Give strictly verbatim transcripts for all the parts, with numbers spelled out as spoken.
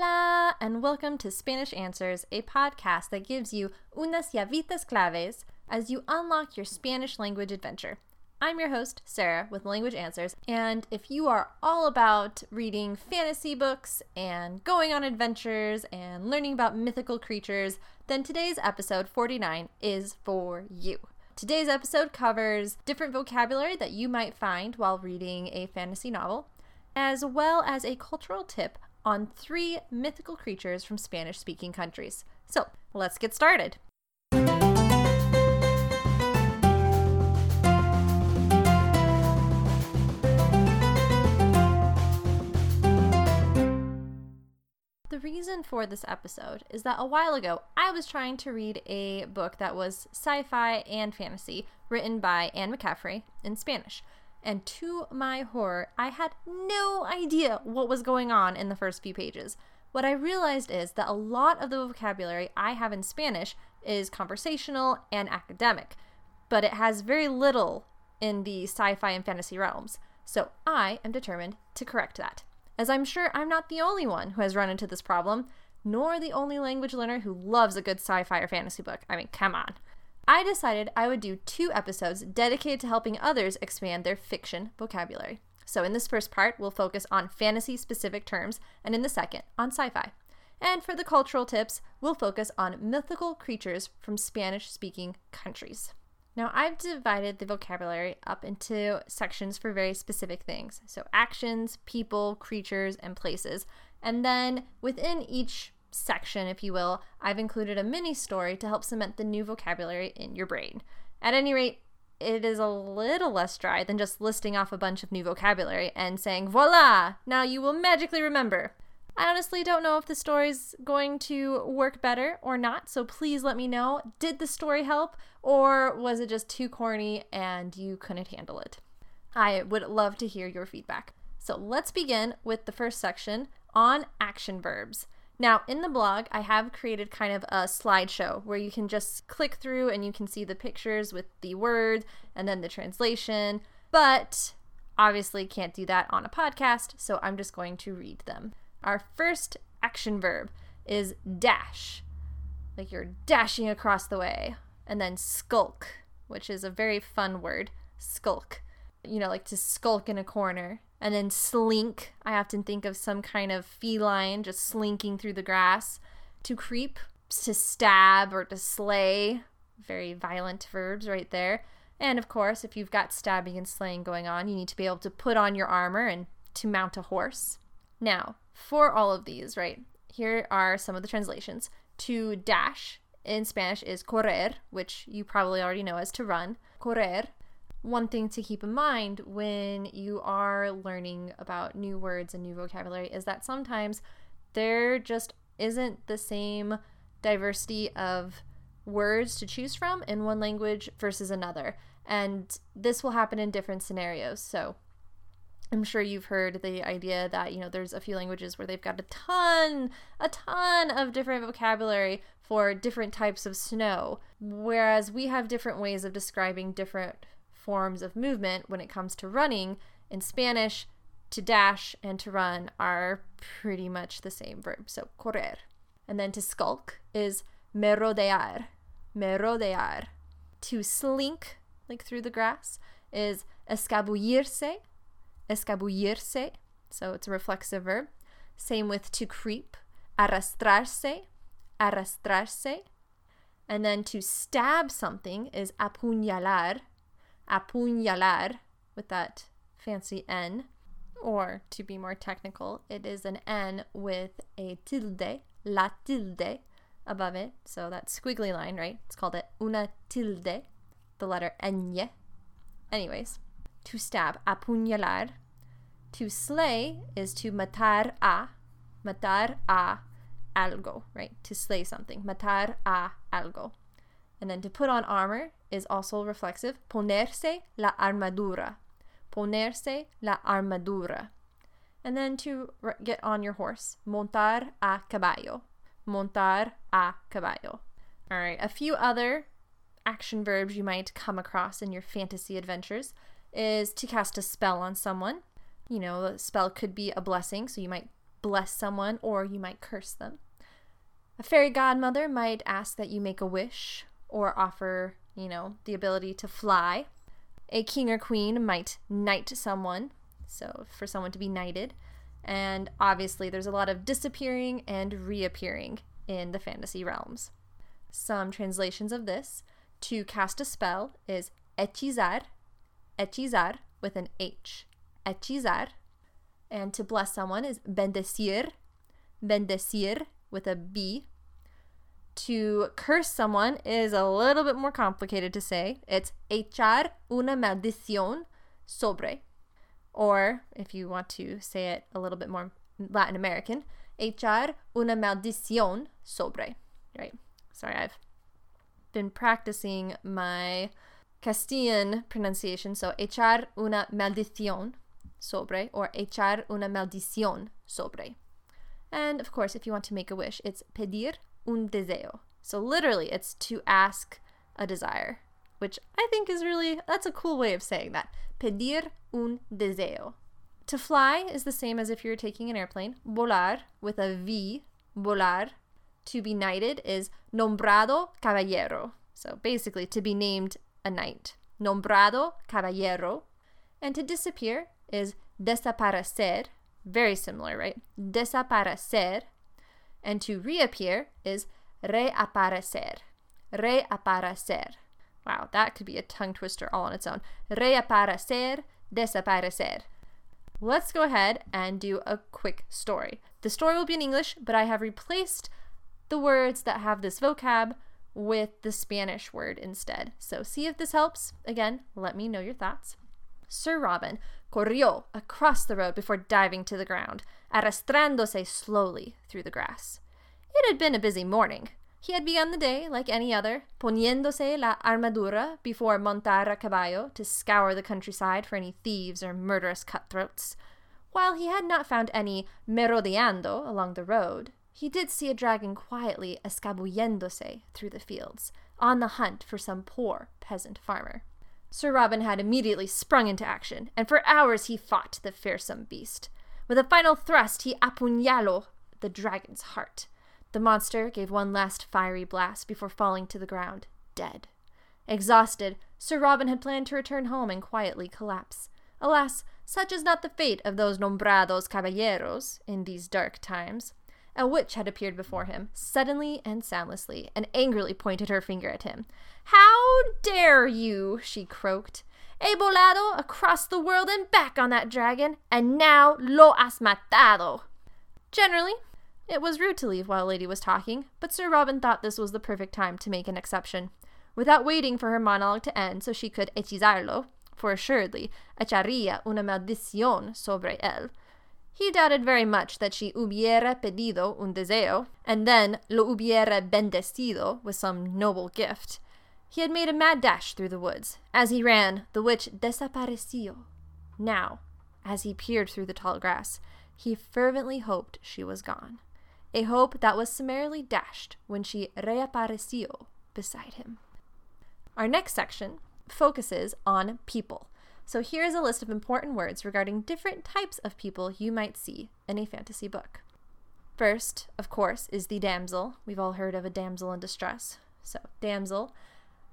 Hola and welcome to Spanish Answers, a podcast that gives you unas llavitas claves as you unlock your Spanish language adventure. I'm your host, Sarah, with Language Answers, and if you are all about reading fantasy books and going on adventures and learning about mythical creatures, then today's episode forty-nine is for you. Today's episode covers different vocabulary that you might find while reading a fantasy novel, as well as a cultural tip on three mythical creatures from Spanish-speaking countries. So, let's get started! The reason for this episode is that a while ago, I was trying to read a book that was sci-fi and fantasy, written by Anne McCaffrey in Spanish. And to my horror, I had no idea what was going on in the first few pages. What I realized is that a lot of the vocabulary I have in Spanish is conversational and academic, but it has very little in the sci-fi and fantasy realms. So I am determined to correct that. As I'm sure I'm not the only one who has run into this problem, nor the only language learner who loves a good sci-fi or fantasy book. I mean, come on. I decided I would do two episodes dedicated to helping others expand their fiction vocabulary. So in this first part, we'll focus on fantasy-specific terms, and in the second, on sci-fi. And for the cultural tips, we'll focus on mythical creatures from Spanish-speaking countries. Now, I've divided the vocabulary up into sections for very specific things. So actions, people, creatures, and places. And then within each section, if you will, I've included a mini story to help cement the new vocabulary in your brain. At any rate, it is a little less dry than just listing off a bunch of new vocabulary and saying, voila, now you will magically remember. I honestly don't know if the story's going to work better or not, so please let me know. Did the story help, or was it just too corny and you couldn't handle it? I would love to hear your feedback. So let's begin with the first section on action verbs. Now, in the blog, I have created kind of a slideshow where you can just click through and you can see the pictures with the word and then the translation, but obviously can't do that on a podcast, so I'm just going to read them. Our first action verb is dash, like you're dashing across the way, and then skulk, which is a very fun word, skulk, you know, like to skulk in a corner, and then slink. I often think of some kind of feline just slinking through the grass. To creep, to stab, or to slay, very violent verbs right there. And of course, if you've got stabbing and slaying going on, you need to be able to put on your armor and to mount a horse. Now, for all of these, right, here are some of the translations. To dash in Spanish is correr, which you probably already know as to run. Correr. One thing to keep in mind when you are learning about new words and new vocabulary is that sometimes there just isn't the same diversity of words to choose from in one language versus another. And this will happen in different scenarios. So I'm sure you've heard the idea that, you know, there's a few languages where they've got a ton, a ton of different vocabulary for different types of snow, whereas we have different ways of describing different forms of movement when it comes to running. In Spanish, to dash and to run are pretty much the same verb, so correr. And then to skulk is me rodear, me rodear. To slink, like through the grass, is escabullirse, escabullirse, so it's a reflexive verb. Same with to creep, arrastrarse, arrastrarse. And then to stab something is apuñalar, apuñalar, with that fancy N. Or, to be more technical, it is an N with a tilde, la tilde, above it. So that squiggly line, right? It's called it una tilde, the letter ñ. Anyways, to stab, apuñalar. To slay is to matar a, matar a algo, right? To slay something, matar a algo. And then to put on armor is also reflexive. Ponerse la armadura. Ponerse la armadura. And then to re- get on your horse. Montar a caballo. Montar a caballo. All right, a few other action verbs you might come across in your fantasy adventures is to cast a spell on someone. You know, the spell could be a blessing, so you might bless someone, or you might curse them. A fairy godmother might ask that you make a wish or offer, you know, the ability to fly. A king or queen might knight someone, so for someone to be knighted. And obviously there's a lot of disappearing and reappearing in the fantasy realms. Some translations of this: to cast a spell is hechizar, hechizar with an H, hechizar. And to bless someone is bendecir, bendecir with a B. To curse someone is a little bit more complicated to say. It's echar una maldición sobre. Or, if you want to say it a little bit more Latin American, echar una maldición sobre. Right? Sorry, I've been practicing my Castilian pronunciation. So, echar una maldición sobre, or echar una maldición sobre. And, of course, if you want to make a wish, it's pedir un deseo. So literally, it's to ask a desire, which I think is really, that's a cool way of saying that. Pedir un deseo. To fly is the same as if you're taking an airplane. Volar with a V, volar. To be knighted is nombrado caballero. So basically, to be named a knight. Nombrado caballero. And to disappear is desaparecer. Very similar, right? Desaparecer. And to reappear is reaparecer. Reaparecer. Wow, that could be a tongue twister all on its own. Reaparecer, desaparecer. Let's go ahead and do a quick story. The story will be in English, but I have replaced the words that have this vocab with the Spanish word instead. So see if this helps. Again, let me know your thoughts. Sir Robin corrió across the road before diving to the ground, arrastrándose slowly through the grass. It had been a busy morning. He had begun the day like any other, poniéndose la armadura before montar a caballo to scour the countryside for any thieves or murderous cutthroats. While he had not found any merodeando along the road, he did see a dragon quietly escabulléndose through the fields, on the hunt for some poor peasant farmer. Sir Robin had immediately sprung into action, and for hours he fought the fearsome beast. With a final thrust, he apuñaló the dragon's heart. The monster gave one last fiery blast before falling to the ground, dead. Exhausted, Sir Robin had planned to return home and quietly collapse. Alas, such is not the fate of those nombrados caballeros in these dark times. A witch had appeared before him, suddenly and soundlessly, and angrily pointed her finger at him. "How dare you!" she croaked. "He volado across the world and back on that dragon, and now lo has matado!" Generally, it was rude to leave while a lady was talking, but Sir Robin thought this was the perfect time to make an exception. Without waiting for her monologue to end so she could hechizarlo, for assuredly, echaría una maldición sobre él, he doubted very much that she hubiera pedido un deseo, and then lo hubiera bendecido with some noble gift. He had made a mad dash through the woods. As he ran, the witch desapareció. Now, as he peered through the tall grass, he fervently hoped she was gone, a hope that was summarily dashed when she reapareció beside him. Our next section focuses on people. So here is a list of important words regarding different types of people you might see in a fantasy book. First, of course, is the damsel. We've all heard of a damsel in distress. So, damsel,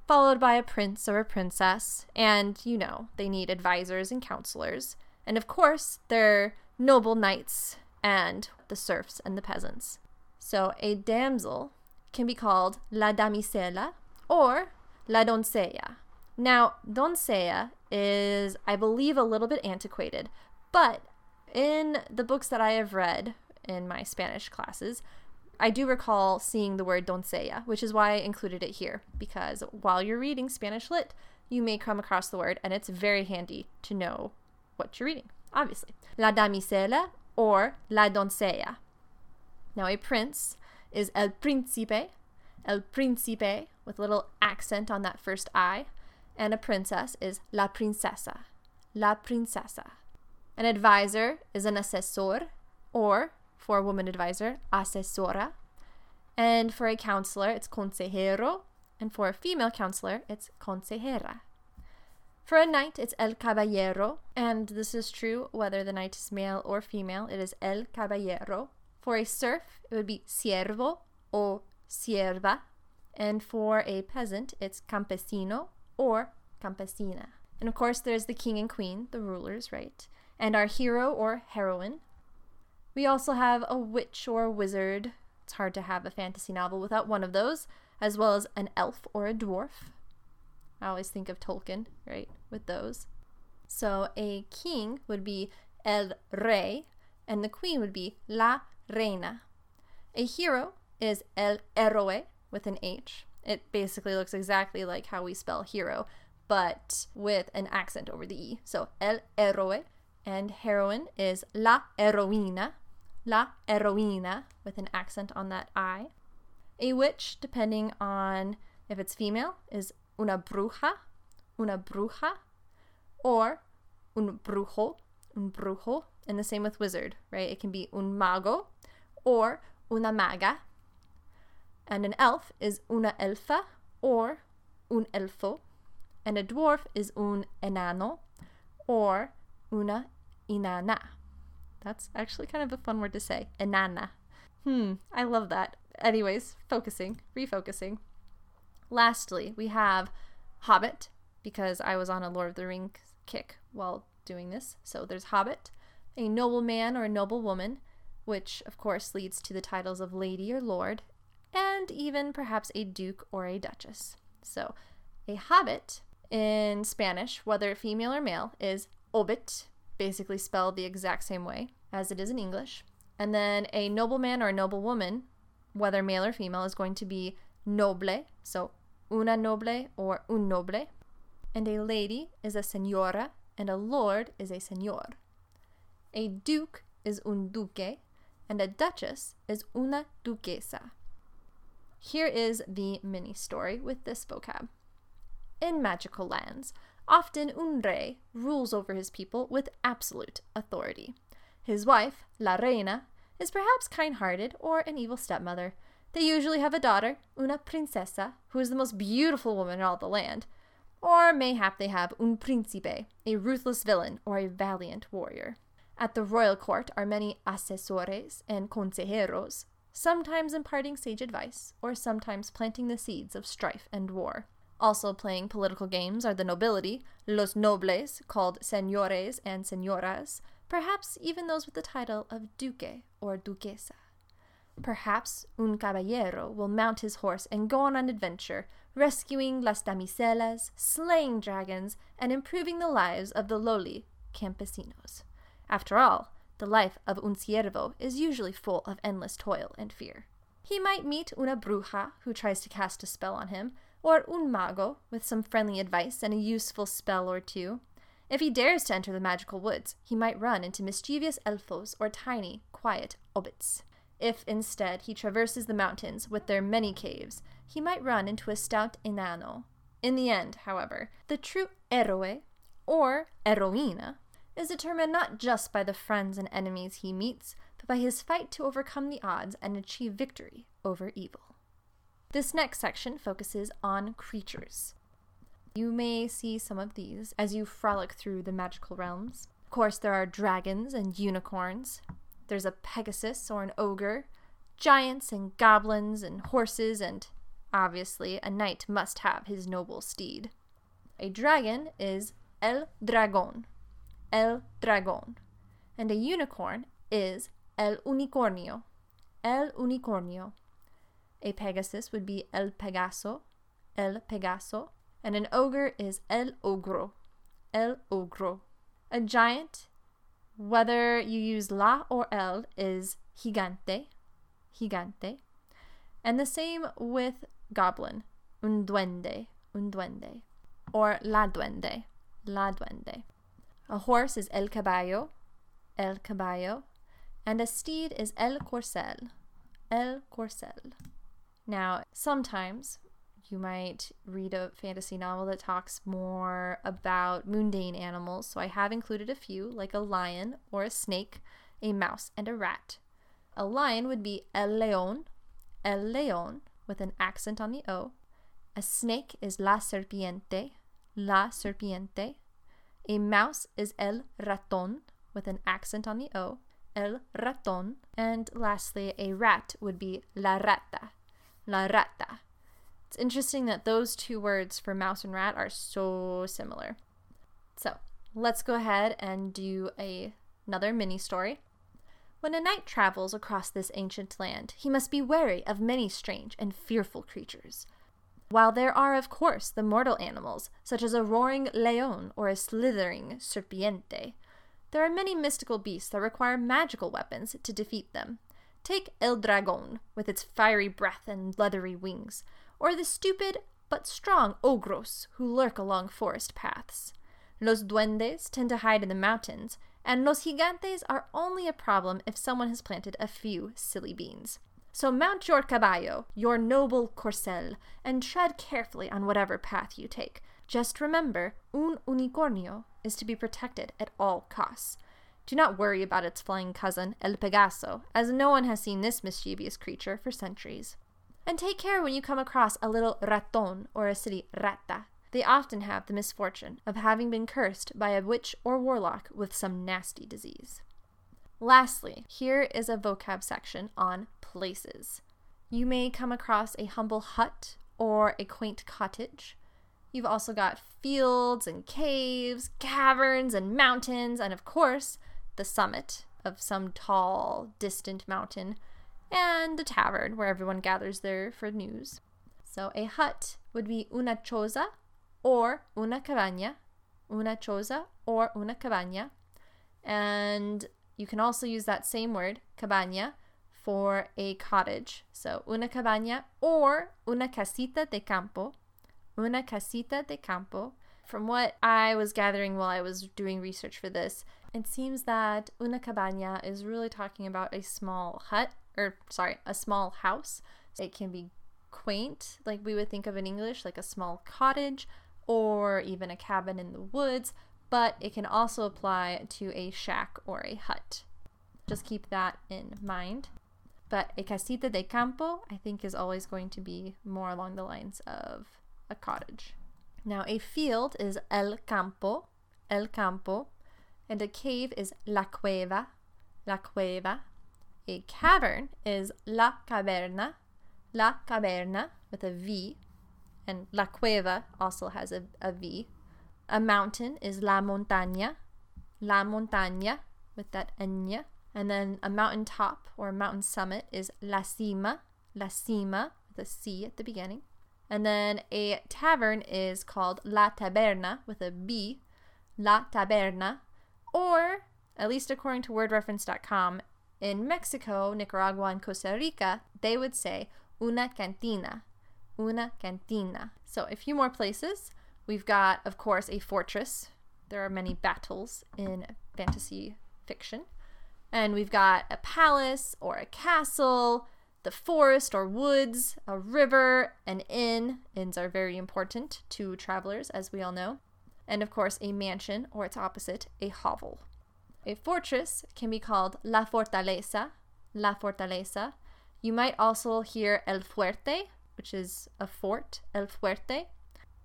followed by a prince or a princess, and, you know, they need advisors and counselors. And, of course, they're noble knights and the serfs and the peasants. So, a damsel can be called la damisela or la doncella. Now, doncella is, I believe, a little bit antiquated, but in the books that I have read in my Spanish classes, I do recall seeing the word doncella, which is why I included it here, because while you're reading Spanish Lit, you may come across the word, and it's very handy to know what you're reading, obviously. La damisela or la doncella. Now, a prince is el príncipe, el príncipe, with a little accent on that first I. And a princess is la princesa, la princesa. An advisor is an asesor, or, for a woman advisor, asesora. And for a counselor, it's consejero. And for a female counselor, it's consejera. For a knight, it's el caballero, and this is true whether the knight is male or female. It is el caballero. For a serf, it would be siervo or sierva. And for a peasant, it's campesino or campesina. And of course, there's the king and queen, the rulers, right? And our hero or heroine. We also have a witch or wizard. It's hard to have a fantasy novel without one of those, as well as an elf or a dwarf. I always think of Tolkien, right, with those. So a king would be el rey, and the queen would be la reina. A hero is el héroe, with an H. It basically looks exactly like how we spell hero, but with an accent over the E. So el héroe, and heroine is la heroína, la heroína, with an accent on that I. A witch, depending on if it's female, is una bruja, una bruja, or un brujo, un brujo, and the same with wizard, right? It can be un mago or una maga. And an elf is una elfa or un elfo. And a dwarf is un enano or una inana. That's actually kind of a fun word to say, enana. Hmm, I love that. Anyways, focusing, refocusing. Lastly, we have Hobbit, because I was on a Lord of the Rings kick while doing this. So there's Hobbit, a nobleman or a noblewoman, which of course leads to the titles of lady or lord, and even perhaps a duke or a duchess. So a hobbit in Spanish, whether female or male, is hobbit, basically spelled the exact same way as it is in English. And then a nobleman or a noblewoman, whether male or female, is going to be noble, so una noble or un noble. And a lady is a señora, and a lord is a señor. A duke is un duque, and a duchess is una duquesa. Here is the mini story with this vocab. In magical lands, often un rey rules over his people with absolute authority. His wife, la reina, is perhaps kind-hearted or an evil stepmother. They usually have a daughter, una princesa, who is the most beautiful woman in all the land. Or mayhap they have un príncipe, a ruthless villain or a valiant warrior. At the royal court are many asesores and consejeros, sometimes imparting sage advice, or sometimes planting the seeds of strife and war. Also playing political games are the nobility, los nobles, called señores and señoras, perhaps even those with the title of duque or duquesa. Perhaps un caballero will mount his horse and go on an adventure, rescuing las damiselas, slaying dragons, and improving the lives of the lowly campesinos. After all, the life of un siervo is usually full of endless toil and fear. He might meet una bruja who tries to cast a spell on him, or un mago with some friendly advice and a useful spell or two. If he dares to enter the magical woods, he might run into mischievous elfos or tiny, quiet hobbits. If instead he traverses the mountains with their many caves, he might run into a stout enano. In the end, however, the true héroe, or heroína, is determined not just by the friends and enemies he meets, but by his fight to overcome the odds and achieve victory over evil. This next section focuses on creatures. You may see some of these as you frolic through the magical realms. Of course, there are dragons and unicorns. There's a pegasus or an ogre, giants and goblins and horses, and obviously a knight must have his noble steed. A dragon is el dragón. El dragón. And a unicorn is el unicornio, el unicornio. A pegasus would be el pegaso, el pegaso. And an ogre is el ogro, el ogro. A giant, whether you use la or el, is gigante, gigante. And the same with goblin, un duende, un duende. Or la duende, la duende. A horse is el caballo, el caballo, and a steed is el corcel, el corcel. Now, sometimes you might read a fantasy novel that talks more about mundane animals, so I have included a few, like a lion or a snake, a mouse, and a rat. A lion would be el león, el león, with an accent on the O. A snake is la serpiente, la serpiente. A mouse is el ratón, with an accent on the O, el ratón. And lastly, a rat would be la rata, la rata. It's interesting that those two words for mouse and rat are so similar. So, let's go ahead and do a, another mini story. When a knight travels across this ancient land, he must be wary of many strange and fearful creatures. While there are, of course, the mortal animals, such as a roaring león or a slithering serpiente, there are many mystical beasts that require magical weapons to defeat them. Take el dragón, with its fiery breath and leathery wings, or the stupid but strong ogros who lurk along forest paths. Los duendes tend to hide in the mountains, and los gigantes are only a problem if someone has planted a few silly beans. So mount your caballo, your noble corcel, and tread carefully on whatever path you take. Just remember, un unicornio is to be protected at all costs. Do not worry about its flying cousin, el pegaso, as no one has seen this mischievous creature for centuries. And take care when you come across a little ratón or a silly rata. They often have the misfortune of having been cursed by a witch or warlock with some nasty disease. Lastly, here is a vocab section on places. You may come across a humble hut or a quaint cottage. You've also got fields and caves, caverns and mountains, and of course, the summit of some tall, distant mountain, and the tavern where everyone gathers there for news. So a hut would be una choza or una cabaña, una choza or una cabaña, and you can also use that same word, cabaña, for a cottage. So, una cabaña or una casita de campo. Una casita de campo. From what I was gathering while I was doing research for this, it seems that una cabaña is really talking about a small hut, or sorry, a small house. It can be quaint, like we would think of in English, like a small cottage or even a cabin in the woods, but it can also apply to a shack or a hut. Just keep that in mind. But a casita de campo, I think, is always going to be more along the lines of a cottage. Now, a field is el campo, el campo, and a cave is la cueva, la cueva. A cavern is la caverna, la caverna, with a V, and la cueva also has a, a V. A mountain is la montaña, la montaña, with that ñ. And then a mountain top or a mountain summit is la cima, la cima, with a C at the beginning. And then a tavern is called la taberna, with a B, la taberna. Or, at least according to word reference dot com, in Mexico, Nicaragua, and Costa Rica, they would say una cantina, una cantina. So a few more places. We've got, of course, a fortress. There are many battles in fantasy fiction. And we've got a palace or a castle, the forest or woods, a river, an inn. Inns are very important to travelers, as we all know. And, of course, a mansion or its opposite, a hovel. A fortress can be called la fortaleza, la fortaleza. You might also hear el fuerte, which is a fort, el fuerte.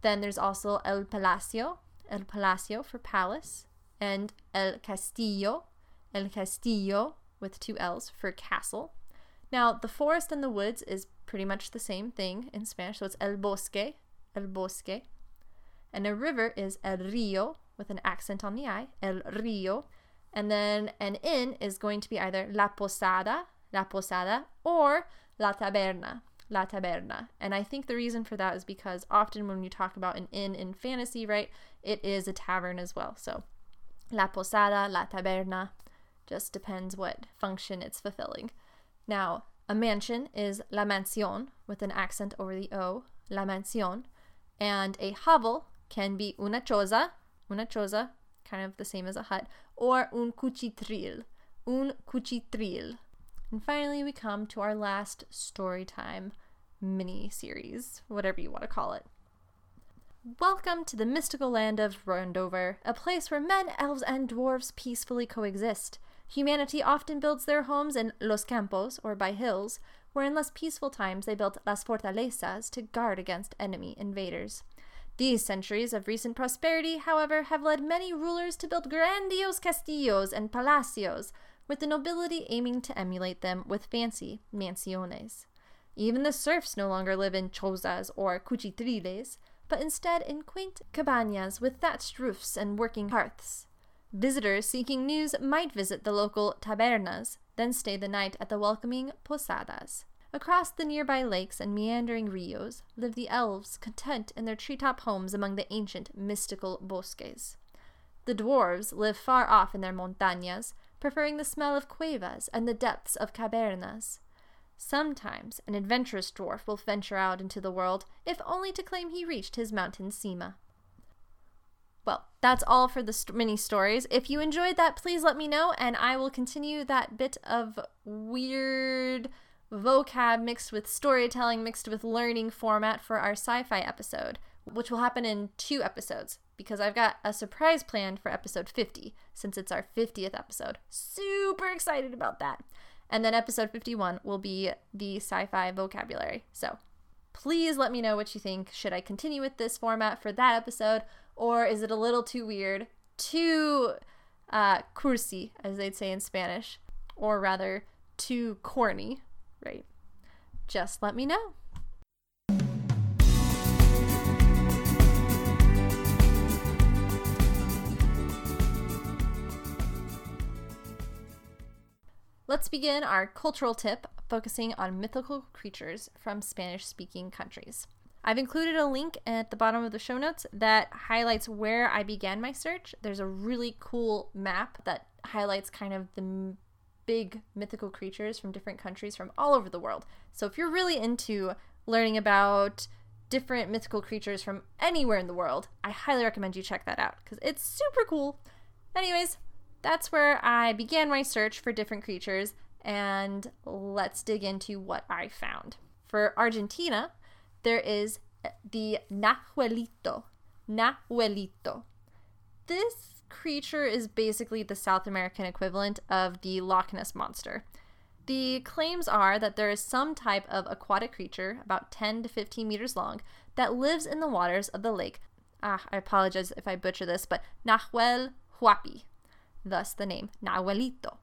Then there's also el palacio, el palacio for palace, and el castillo, el castillo with two L's for castle. Now, the forest and the woods is pretty much the same thing in Spanish, so it's el bosque, el bosque. And a river is el río with an accent on the I, el río. And then an inn is going to be either la posada, la posada, or la taberna, la taberna. And I think the reason for that is because often when you talk about an inn in fantasy, right, it is a tavern as well. So la posada, la taberna, just depends what function it's fulfilling. Now, a mansion is la mansión, with an accent over the O, la mansión. And a hovel can be una choza, una choza, kind of the same as a hut, or un cuchitril, un cuchitril. And finally, we come to our last story time mini-series, whatever you want to call it. Welcome to the mystical land of Randover, a place where men, elves, and dwarves peacefully coexist. Humanity often builds their homes in los campos, or by hills, where in less peaceful times they built las fortalezas to guard against enemy invaders. These centuries of recent prosperity, however, have led many rulers to build grandiose castillos and palacios, with the nobility aiming to emulate them with fancy mansiones. Even the serfs no longer live in chozas or cuchitriles, but instead in quaint cabañas with thatched roofs and working hearths. Visitors seeking news might visit the local tabernas, then stay the night at the welcoming posadas. Across the nearby lakes and meandering rios live the elves, content in their treetop homes among the ancient mystical bosques. The dwarves live far off in their montañas, preferring the smell of cuevas and the depths of cavernas. Sometimes an adventurous dwarf will venture out into the world, if only to claim he reached his mountain cima. Well, that's all for the st- mini stories. If you enjoyed that, please let me know, and I will continue that bit of weird vocab mixed with storytelling mixed with learning format for our sci-fi episode, which will happen in two episodes, because I've got a surprise planned for episode fifty, since it's our fiftieth episode. Super excited about that! And then episode fifty-one will be the sci-fi vocabulary. So please let me know what you think. Should I continue with this format for that episode, or is it a little too weird, too uh, cursi, as they'd say in Spanish, or rather too corny, right? Just let me know. Let's begin our cultural tip, focusing on mythical creatures from Spanish-speaking countries. I've included a link at the bottom of the show notes that highlights where I began my search. There's a really cool map that highlights kind of the m- big mythical creatures from different countries from all over the world. So if you're really into learning about different mythical creatures from anywhere in the world, I highly recommend you check that out, because it's super cool. Anyways, that's where I began my search for different creatures, and let's dig into what I found. For Argentina, there is the Nahuelito. Nahuelito. This creature is basically the South American equivalent of the Loch Ness Monster. The claims are that there is some type of aquatic creature, about ten to fifteen meters long, that lives in the waters of the lake. Ah, I apologize if I butcher this, but Nahuel Huapi. Thus the name Nahuelito.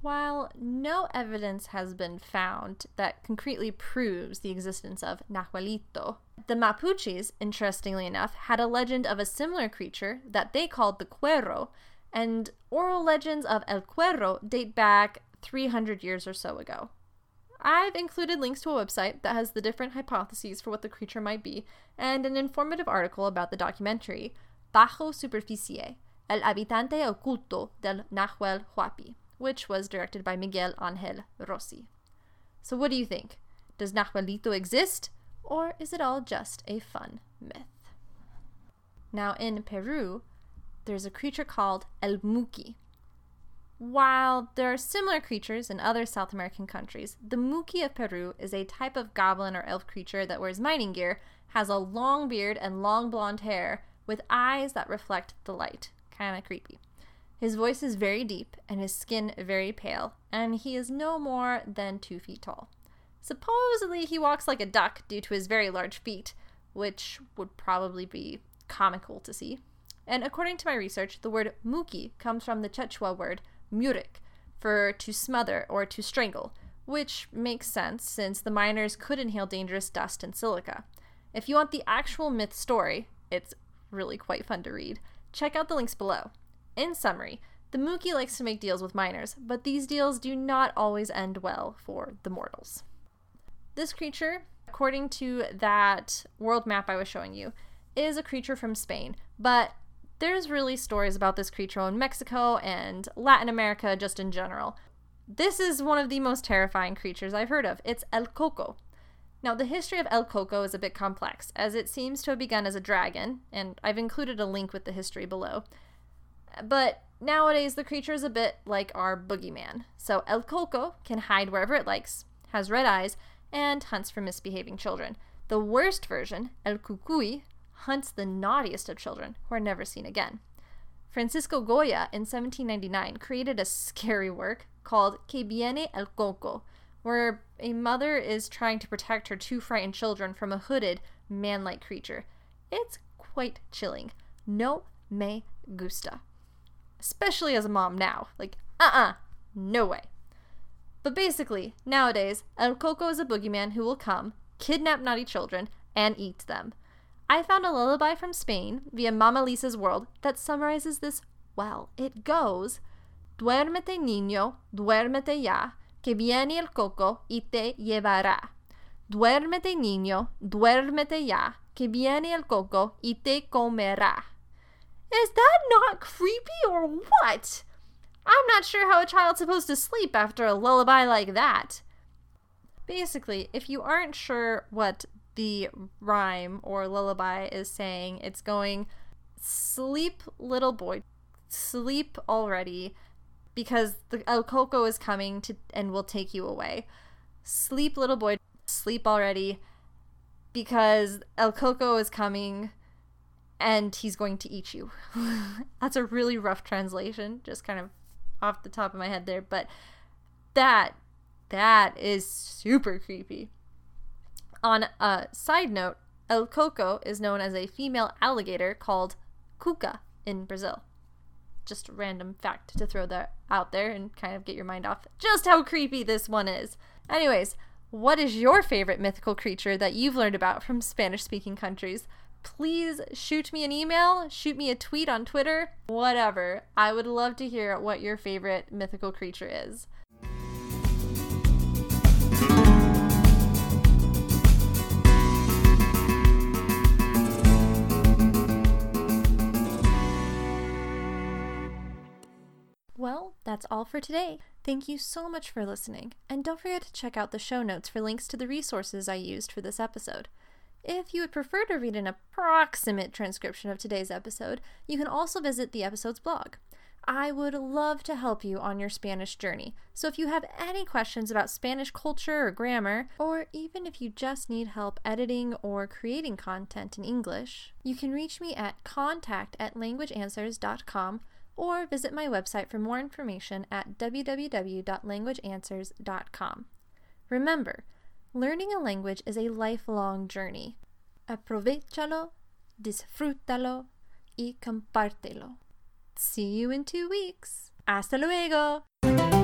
While no evidence has been found that concretely proves the existence of Nahuelito, the Mapuches, interestingly enough, had a legend of a similar creature that they called the Cuero, and oral legends of El Cuero date back three hundred years or so ago. I've included links to a website that has the different hypotheses for what the creature might be, and an informative article about the documentary, Bajo Superficie, El Habitante Oculto del Nahuel Huapi, which was directed by Miguel Ángel Rossi. So what do you think? Does Nahuelito exist, or is it all just a fun myth? Now in Peru, there's a creature called El Muki. While there are similar creatures in other South American countries, the Muki of Peru is a type of goblin or elf creature that wears mining gear, has a long beard and long blonde hair, with eyes that reflect the light. Kinda creepy. His voice is very deep and his skin very pale, and he is no more than two feet tall. Supposedly he walks like a duck due to his very large feet, which would probably be comical to see. And according to my research, the word Muki comes from the Quechua word murik, for to smother or to strangle, which makes sense since the miners could inhale dangerous dust and silica. If you want the actual myth story, it's really quite fun to read. Check out the links below. In summary, the Muki likes to make deals with miners, but these deals do not always end well for the mortals. This creature, according to that world map I was showing you, is a creature from Spain, but there's really stories about this creature in Mexico and Latin America just in general. This is one of the most terrifying creatures I've heard of. It's El Coco. Now, the history of El Coco is a bit complex, as it seems to have begun as a dragon, and I've included a link with the history below. But nowadays, the creature is a bit like our boogeyman. So El Coco can hide wherever it likes, has red eyes, and hunts for misbehaving children. The worst version, El Cucuy, hunts the naughtiest of children, who are never seen again. Francisco Goya, in seventeen ninety-nine, created a scary work called Que Viene El Coco, where a mother is trying to protect her two frightened children from a hooded, man-like creature. It's quite chilling. No me gusta. Especially as a mom now. Like, uh-uh, no way. But basically, nowadays, El Coco is a boogeyman who will come, kidnap naughty children, and eat them. I found a lullaby from Spain via Mama Lisa's World that summarizes this well. It goes, Duérmete niño, duérmete ya, que viene el coco y te llevará. Duérmete niño, duérmete ya, que viene el coco y te comerá. Is that not creepy or what? I'm not sure how a child's supposed to sleep after a lullaby like that. Basically, if you aren't sure what the rhyme or lullaby is saying, it's going, sleep little boy, sleep already, because the El Coco is coming to and will take you away. Sleep little boy, sleep already, because El Coco is coming and he's going to eat you. That's a really rough translation, just kind of off the top of my head there, but that that is super creepy. On a side note, El Coco is known as a female alligator called Cuca in Brazil. Just a random fact to throw that out there and kind of get your mind off just how creepy this one is. Anyways, what is your favorite mythical creature that you've learned about from Spanish-speaking countries? Please shoot me an email, shoot me a tweet on Twitter, whatever. I would love to hear what your favorite mythical creature is. Well, that's all for today. Thank you so much for listening, and don't forget to check out the show notes for links to the resources I used for this episode. If you would prefer to read an approximate transcription of today's episode, you can also visit the episode's blog. I would love to help you on your Spanish journey, so if you have any questions about Spanish culture or grammar, or even if you just need help editing or creating content in English, you can reach me at contact at language answers dot com or visit my website for more information at w w w dot language answers dot com. Remember, learning a language is a lifelong journey. Aprovechalo, disfrútalo, y compártelo. See you in two weeks. Hasta luego!